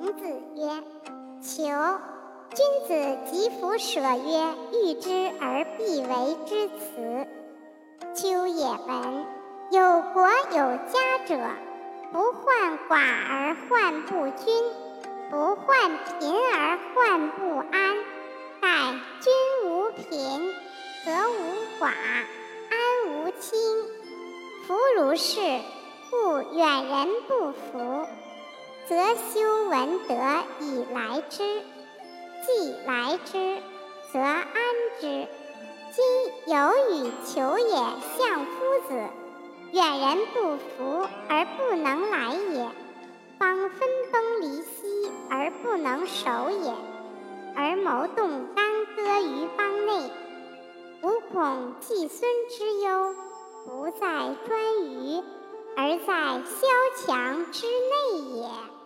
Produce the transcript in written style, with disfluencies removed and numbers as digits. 孔子曰：求，君子疾弗舍曰，欲之而必为之辞。丘也闻：有国有家者，不患寡而患不均，不患贫而患不安。盖君无贫，和无寡，安无亲。夫如是，故远人不服，则修文德以来之。既来之，则安之。今有与求也相夫子，远人不服而不能来也，方分崩离析而不能守也，而谋动干戈于邦内。吾恐季孙之忧，不在颛臾，而在萧墙之内也。